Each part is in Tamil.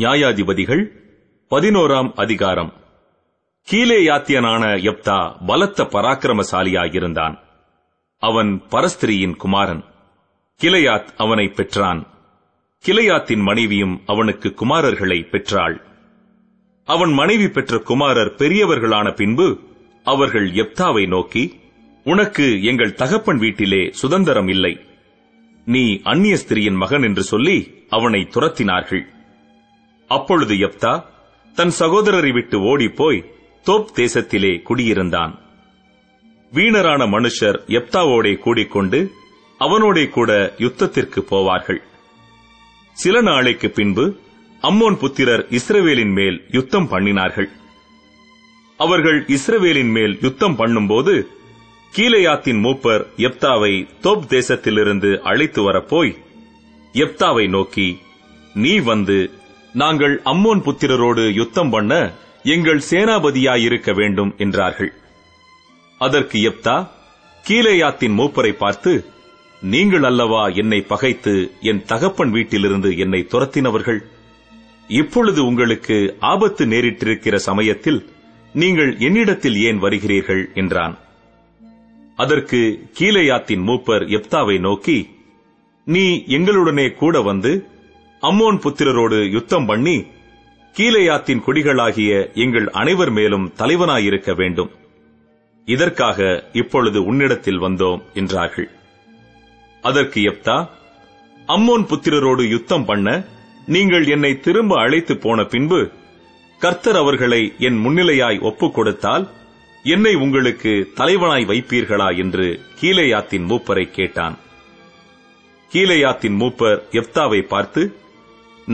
நியாயாதிபதிகள் 11ஆம் அதிகாரம். கீலேயாத்தியனான யெப்தா பலத்த பராக்கிரமசாலியாயிருந்தான். அவன் பரஸ்திரியின் குமாரன். கிளையாத் அவனை பெற்றான். கிளையாத்தின் மனைவியும் அவனுக்கு குமாரர்களை பெற்றாள். அவன் மனைவி பெற்ற குமாரர் பெரியவர்களான பின்பு அவர்கள் யெப்தாவை நோக்கி, உனக்கு எங்கள் தகப்பன் வீட்டிலே சுதந்திரம் இல்லை, நீ அந்நிய ஸ்திரியின் மகன் என்று சொல்லி அவனை துரத்தினார்கள். அப்பொழுது யெப்தா தன் சகோதரரை விட்டு ஓடிப்போய் தோப் தேசத்திலே குடியிருந்தான். வீணரான மனுஷர் யெப்தாவோடே கூடிக்கொண்டு அவனோடே கூட யுத்தத்திற்கு போவார்கள். சில நாளைக்கு பின்பு அம்மோன் புத்திரர் இஸ்ரவேலின் மேல் யுத்தம் பண்ணினார்கள். அவர்கள் இஸ்ரவேலின் மேல் யுத்தம் பண்ணும்போது கீலேயாத்தின் மூப்பர் யெப்தாவை தோப் தேசத்திலிருந்து அழைத்து வரப்போய் யெப்தாவை நோக்கி, நீ வந்து நாங்கள் அம்மோன் புத்திரரோடு யுத்தம் பண்ண எங்கள் சேனாபதியாயிருக்க வேண்டும் என்றார்கள். அதற்கு யெப்தா கீலேயாத்தின் மூப்பரை பார்த்து, நீங்கள் அல்லவா என்னை பகைத்து என் தகப்பன் வீட்டிலிருந்து என்னை துரத்தினவர்கள்? இப்பொழுது உங்களுக்கு ஆபத்து நேரிட்டிருக்கிற சமயத்தில் நீங்கள் என்னிடத்தில் ஏன் வருகிறீர்கள் என்றான். அதற்கு கீலேயாத்தின் மூப்பர் யெப்தாவை நோக்கி, நீ எங்களுடனே கூட வந்து அம்மோன் புத்திரரோடு யுத்தம் பண்ணி கீலேயாத்தின் குடிகளாகிய எங்கள் அனைவர் மேலும் தலைவனாயிருக்க வேண்டும், இதற்காக இப்பொழுது உன்னிடத்தில் வந்தோம் என்றார்கள். அதற்கு யெப்தா, அம்மோன் புத்திரரோடு யுத்தம் பண்ண நீங்கள் என்னை திரும்ப அழைத்து போன பின்பு கர்த்தர் அவர்களை என் முன்னிலையாய் ஒப்புக் கொடுத்தால் என்னை உங்களுக்கு தலைவனாய் வைப்பீர்களா என்று கீலேயாத்தின் மூப்பரை கேட்டான். கீலேயாத்தின் மூப்பர் யெப்தாவை பார்த்து,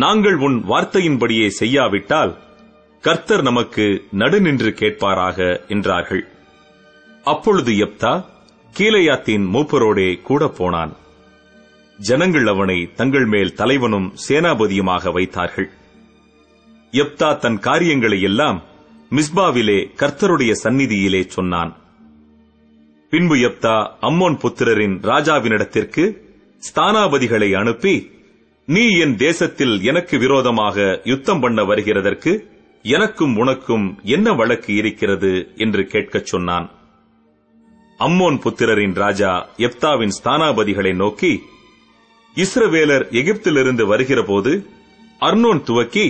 நாங்கள் உன் வார்த்தையின்படியே செய்யாவிட்டால் கர்த்தர் நமக்கு நடுநின்று கேட்பாராக என்றார்கள். அப்பொழுது யெப்தா கீலேயாத்தின் மூப்பரோடே கூட போனான். ஜனங்கள் அவனை தங்கள் மேல் தலைவனும் சேனாபதியுமாக வைத்தார்கள். யெப்தா தன் காரியங்களை எல்லாம் மிஸ்பாவிலே கர்த்தருடைய சந்நிதியிலே சொன்னான். பின்பு யெப்தா அம்மோன் புத்திரரின் ராஜாவினிடத்திற்கு ஸ்தானாபதிகளை அனுப்பி, நீ என் தேசத்தில் எனக்கு விரோதமாக யுத்தம் பண்ண வருகிறதற்கு எனக்கும் உனக்கும் என்ன வழக்கு இருக்கிறது என்று கேட்கச் சொன்னான். அம்மோன் புத்திரரின் ராஜா யெப்தாவின் ஸ்தானாபதிகளை நோக்கி, இஸ்ரவேலர் எகிப்திலிருந்து வருகிறபோது அர்னோன் துவக்கி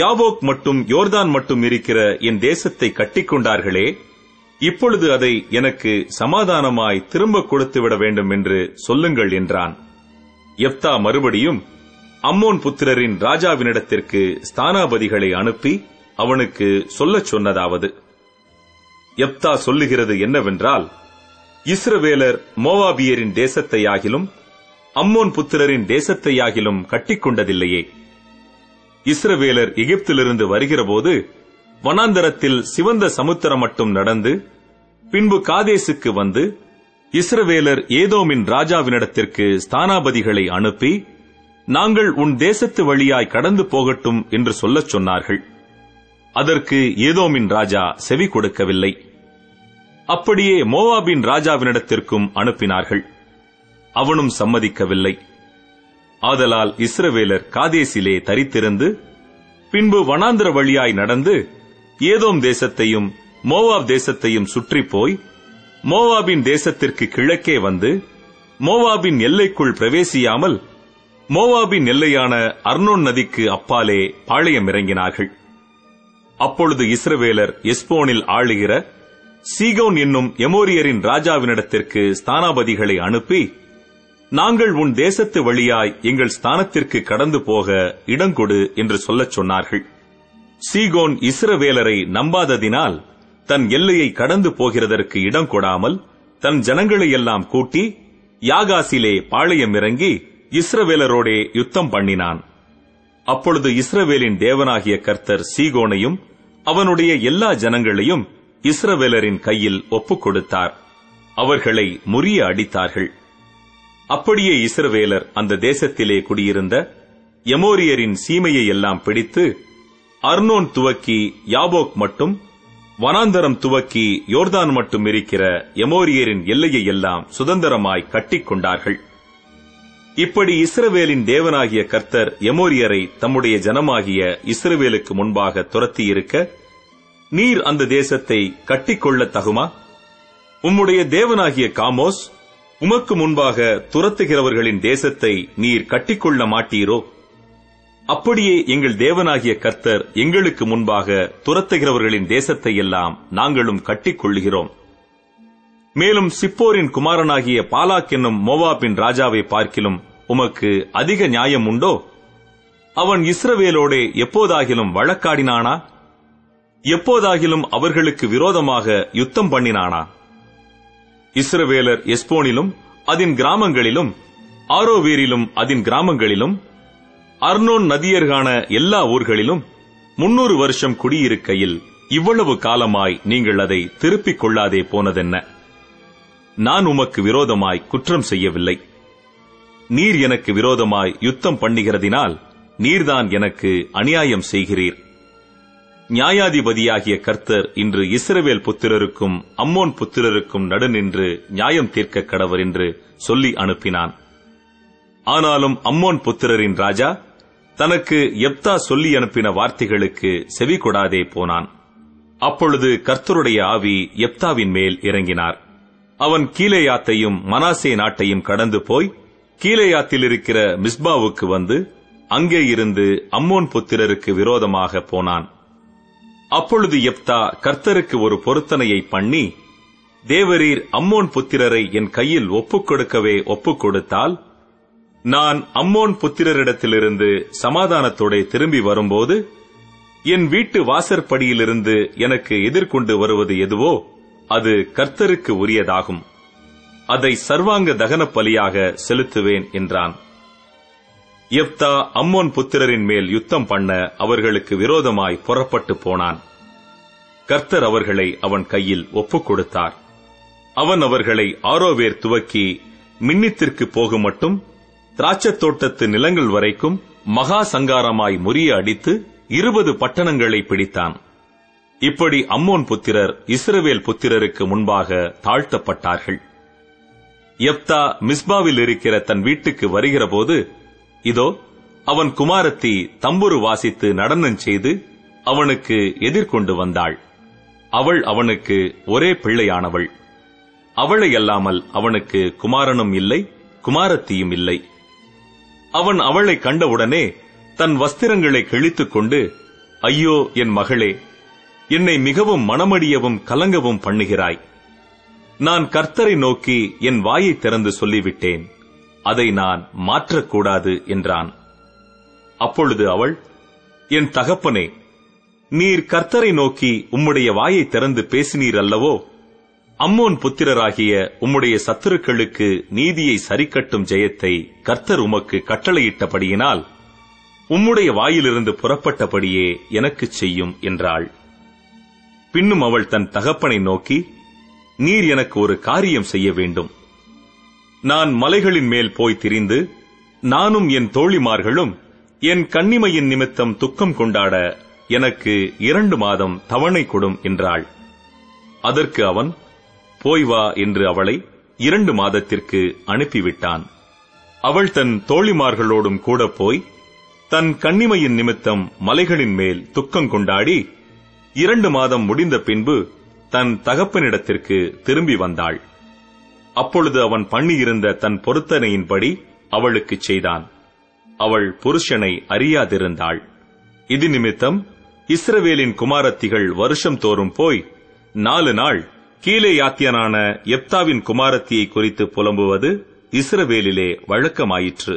யாவோக் மட்டும் யோர்தான் மட்டும் இருக்கிற என் தேசத்தை கட்டிக்கொண்டார்களே, இப்பொழுது அதை எனக்கு சமாதானமாய் திரும்ப கொடுத்துவிட வேண்டும் என்று சொல்லுங்கள் என்றான். யெப்தா மறுபடியும் அம்மோன் புத்திரரின் ராஜாவினிடத்திற்கு ஸ்தானாபதிகளை அனுப்பி அவனுக்கு சொல்லச் சொன்னதாவது, யெப்தா சொல்லுகிறது என்னவென்றால், இஸ்ரவேலர் மோவாபியரின் தேசத்தையாகிலும் அம்மோன் புத்திரரின் தேசத்தையாகிலும் கட்டிக்கொண்டதில்லையே. இஸ்ரவேலர் எகிப்திலிருந்து வருகிறபோது வனாந்தரத்தில் சிவந்த சமுத்திரம் மட்டும் நடந்து பின்பு காதேசுக்கு வந்து இஸ்ரவேலர் ஏதோமின் ராஜாவினிடத்திற்கு ஸ்தானாபதிகளை அனுப்பி, நாங்கள் உன் தேசத்து வழியாய் கடந்து போகட்டும் என்று சொல்லச் சொன்னார்கள். அதற்கு ஏதோமின் ராஜா செவி கொடுக்கவில்லை. அப்படியே மோவாபின் ராஜாவினிடத்திற்கும் அனுப்பினார்கள். அவனும் சம்மதிக்கவில்லை. ஆதலால் இஸ்ரவேலர் காதேசிலே தரித்திருந்து பின்பு வனாந்தர வழியாய் நடந்து ஏதோம் தேசத்தையும் மோவாப் தேசத்தையும் சுற்றி போய் மோவாபின் தேசத்திற்கு கிழக்கே வந்து மோவாபின் எல்லைக்குள் பிரவேசியாமல் மோவாபின் எல்லையான அர்னோன் நதிக்கு அப்பாலே பாளையம் இறங்கினார்கள். அப்பொழுது இஸ்ரவேலர் எஸ்போனில் ஆளுகிற சீகோன் என்னும் எமோரியரின் ராஜாவினிடத்திற்கு ஸ்தானாபதிகளை அனுப்பி, நாங்கள் உன் தேசத்து வழியாய் எங்கள் ஸ்தானத்திற்கு கடந்து போக இடங்கொடு என்று சொல்லச் சொன்னார்கள். சீகோன் இஸ்ரவேலரை நம்பாததினால் தன் எல்லையை கடந்து போகிறதற்கு இடங்கொடாமல் தன் ஜனங்களையெல்லாம் கூட்டி யாகாசிலே பாளையம் இறங்கி இஸ்ரவேலரோடே யுத்தம் பண்ணினான். அப்பொழுது இஸ்ரவேலின் தேவனாகிய கர்த்தர் சீகோனையும் அவனுடைய எல்லா ஜனங்களையும் இஸ்ரவேலரின் கையில் ஒப்புக் கொடுத்தார். அவர்களை முறிய அடித்தார்கள். அப்படியே இஸ்ரவேலர் அந்த தேசத்திலே குடியிருந்த எமோரியரின் சீமையை எல்லாம் பிடித்து அர்னோன் துவக்கி யாபோக் மட்டும் வனாந்தரம் துவக்கி யோர்தான் மட்டும் இருக்கிற எமோரியரின் எல்லையை எல்லாம் சுதந்திரமாய் கட்டிக்கொண்டார்கள். இப்படி இஸ்ரவேலின் தேவனாகிய கர்த்தர் எமோரியரை தம்முடைய ஜனமாகிய இஸ்ரவேலுக்கு முன்பாக துரத்தியிருக்க, நீர் அந்த தேசத்தை கட்டிக்கொள்ள தகுமா? உம்முடைய தேவனாகிய காமோஸ் உமக்கு முன்பாக துரத்துகிறவர்களின் தேசத்தை நீர் கட்டிக்கொள்ள மாட்டீரோ? அப்படியே எங்கள் தேவனாகிய கர்த்தர் எங்களுக்கு முன்பாக துரத்துகிறவர்களின் தேசத்தை எல்லாம் நாங்களும் கட்டிக்கொள்கிறோம். மேலும் சிப்போரின் குமாரனாகிய பாலாக் என்னும் மோவாபின் ராஜாவை பார்க்கிலும் உமக்கு அதிக நியாயம் உண்டோ? அவன் இஸ்ரவேலோடே எப்போதாகிலும் வழக்காடினானா? எப்போதாகிலும் அவர்களுக்கு விரோதமாக யுத்தம் பண்ணினானா? இஸ்ரவேலர் எஸ்போனிலும் அதன் கிராமங்களிலும், ஆரோவேரிலும் அதன் கிராமங்களிலும், அர்னோன் நதியர்கான எல்லா ஊர்களிலும் 300 வருஷம் குடியிருக்கையில் இவ்வளவு காலமாய் நீங்கள் அதை திருப்பிக் கொள்ளாதே போனதென்ன? நான் உமக்கு விரோதமாய் குற்றம் செய்யவில்லை. நீர் எனக்கு விரோதமாய் யுத்தம் பண்ணுகிறதினால் நீர்தான் எனக்கு அநியாயம் செய்கிறீர். நியாயாதிபதியாகிய கர்த்தர் இன்று இஸ்ரவேல் புத்திரருக்கும் அம்மோன் புத்திரருக்கும் நடுநின்று நியாயம் தீர்க்க கடவர் என்று சொல்லி அனுப்பினான். ஆனாலும் அம்மோன் புத்திரரின் ராஜா தனக்கு எப்தா சொல்லி அனுப்பின வார்த்தைகளுக்கு செவி கொடாதே போனான். அப்பொழுது கர்த்தருடைய ஆவி எப்தாவின் மேல் இறங்கினார். அவன் கீலேயாத்தையும் மனாசே நாட்டையும் கடந்து போய் கீலேயாத்தில் இருக்கிற மிஸ்பாவுக்கு வந்து அங்கே இருந்து அம்மோன் புத்திரருக்கு விரோதமாக போனான். அப்பொழுது எப்தா கர்த்தருக்கு ஒரு பொருத்தனையை பண்ணி, தேவரீர் அம்மோன் புத்திரரை என் கையில் ஒப்புக் கொடுக்கவே ஒப்புக் கொடுத்தால், நான் அம்மோன் புத்திரரிடத்திலிருந்து சமாதானத்தோட திரும்பி வரும்போது என் வீட்டு வாசற்படியிலிருந்து எனக்கு எதிர்கொண்டு வருவது எதுவோ அது கர்த்தருக்கு உரியதாகும். அதை சர்வாங்க தகன பலியாக செலுத்துவேன் என்றான். எப்தா அம்மோன் புத்திரரின் மேல் யுத்தம் பண்ண அவர்களுக்கு விரோதமாய் புறப்பட்டு போனான். கர்த்தர் அவர்களை அவன் கையில் ஒப்புக் கொடுத்தார். அவன் அவர்களை ஆரோவேர் துவக்கி மின்னித்திற்கு போகும் மட்டும் திராட்சத் தோட்டத்து நிலங்கள் வரைக்கும் மகா சங்காரமாய் முறிய அடித்து 20 பட்டணங்களை பிடித்தான். இப்படி அம்மோன் புத்திரர் இஸ்ரவேல் புத்திரருக்கு முன்பாக தாழ்த்தப்பட்டார்கள். எப்தா மிஸ்பாவில் இருக்கிற தன் வீட்டுக்கு வருகிறபோது, இதோ அவன் குமாரத்தி தம்புரு வாசித்து நடனம் செய்து அவனுக்கு எதிர்கொண்டு வந்தாள். அவள் அவனுக்கு ஒரே பிள்ளையானவள். அவளையல்லாமல் அவனுக்கு குமாரனும் இல்லை, குமாரத்தியும் இல்லை. அவன் அவளை கண்டவுடனே தன் வஸ்திரங்களை கிழித்துக் கொண்டு, ஐயோ என் மகளே, என்னை மிகவும் மனமடியவும் கலங்கவும் பண்ணுகிறாய். நான் கர்த்தரை நோக்கி என் வாயை திறந்து சொல்லிவிட்டேன், அதை நான் மாற்றக்கூடாது என்றான். அப்பொழுது அவள், என் தகப்பனே, நீர் கர்த்தரை நோக்கி உம்முடைய வாயை திறந்து பேசினீர் அல்லவோ? அம்மோன் புத்திரராகிய உம்முடைய சத்துருக்களுக்கு நீதியை சரிக்கட்டும் ஜெயத்தை கர்த்தர் உமக்கு கட்டளையிட்டபடியினால் உம்முடைய வாயிலிருந்து புறப்பட்டபடியே எனக்குச் செய்யும் என்றாள். பின்னும் அவள் தன் தகப்பனை நோக்கி, நீர் எனக்கு ஒரு காரியம் செய்ய வேண்டும். நான் மலைகளின் மேல் போய் திரிந்து நானும் என் தோழிமார்களும் என் கன்னிமையின் நிமித்தம் துக்கம் கொண்டாட எனக்கு 2 மாதம் தவணை கொடும் என்றாள். அதற்கு அவன், போய் வா என்று அவளை 2 மாதத்திற்கு அனுப்பிவிட்டான். அவள் தன் தோழிமார்களோடும் கூட போய் தன் கன்னிமையின் நிமித்தம் மலைகளின் மேல் துக்கம் கொண்டாடி 2 மாதம் முடிந்த பின்பு தன் தகப்பனிடத்திற்கு திரும்பி வந்தாள். அப்பொழுது அவன் பண்ணியிருந்த தன் பொருத்தனையின்படி அவளுக்குச் செய்தான். அவள் புருஷனை அறியாதிருந்தாள். இது நிமித்தம் இஸ்ரவேலின் குமாரத்திகள் வருஷம் தோறும் போய் 4 நாள் கீலேயாத்தியனான எப்தாவின் குமாரத்தியை குறித்து புலம்புவது இஸ்ரவேலிலே வழக்கமாயிற்று.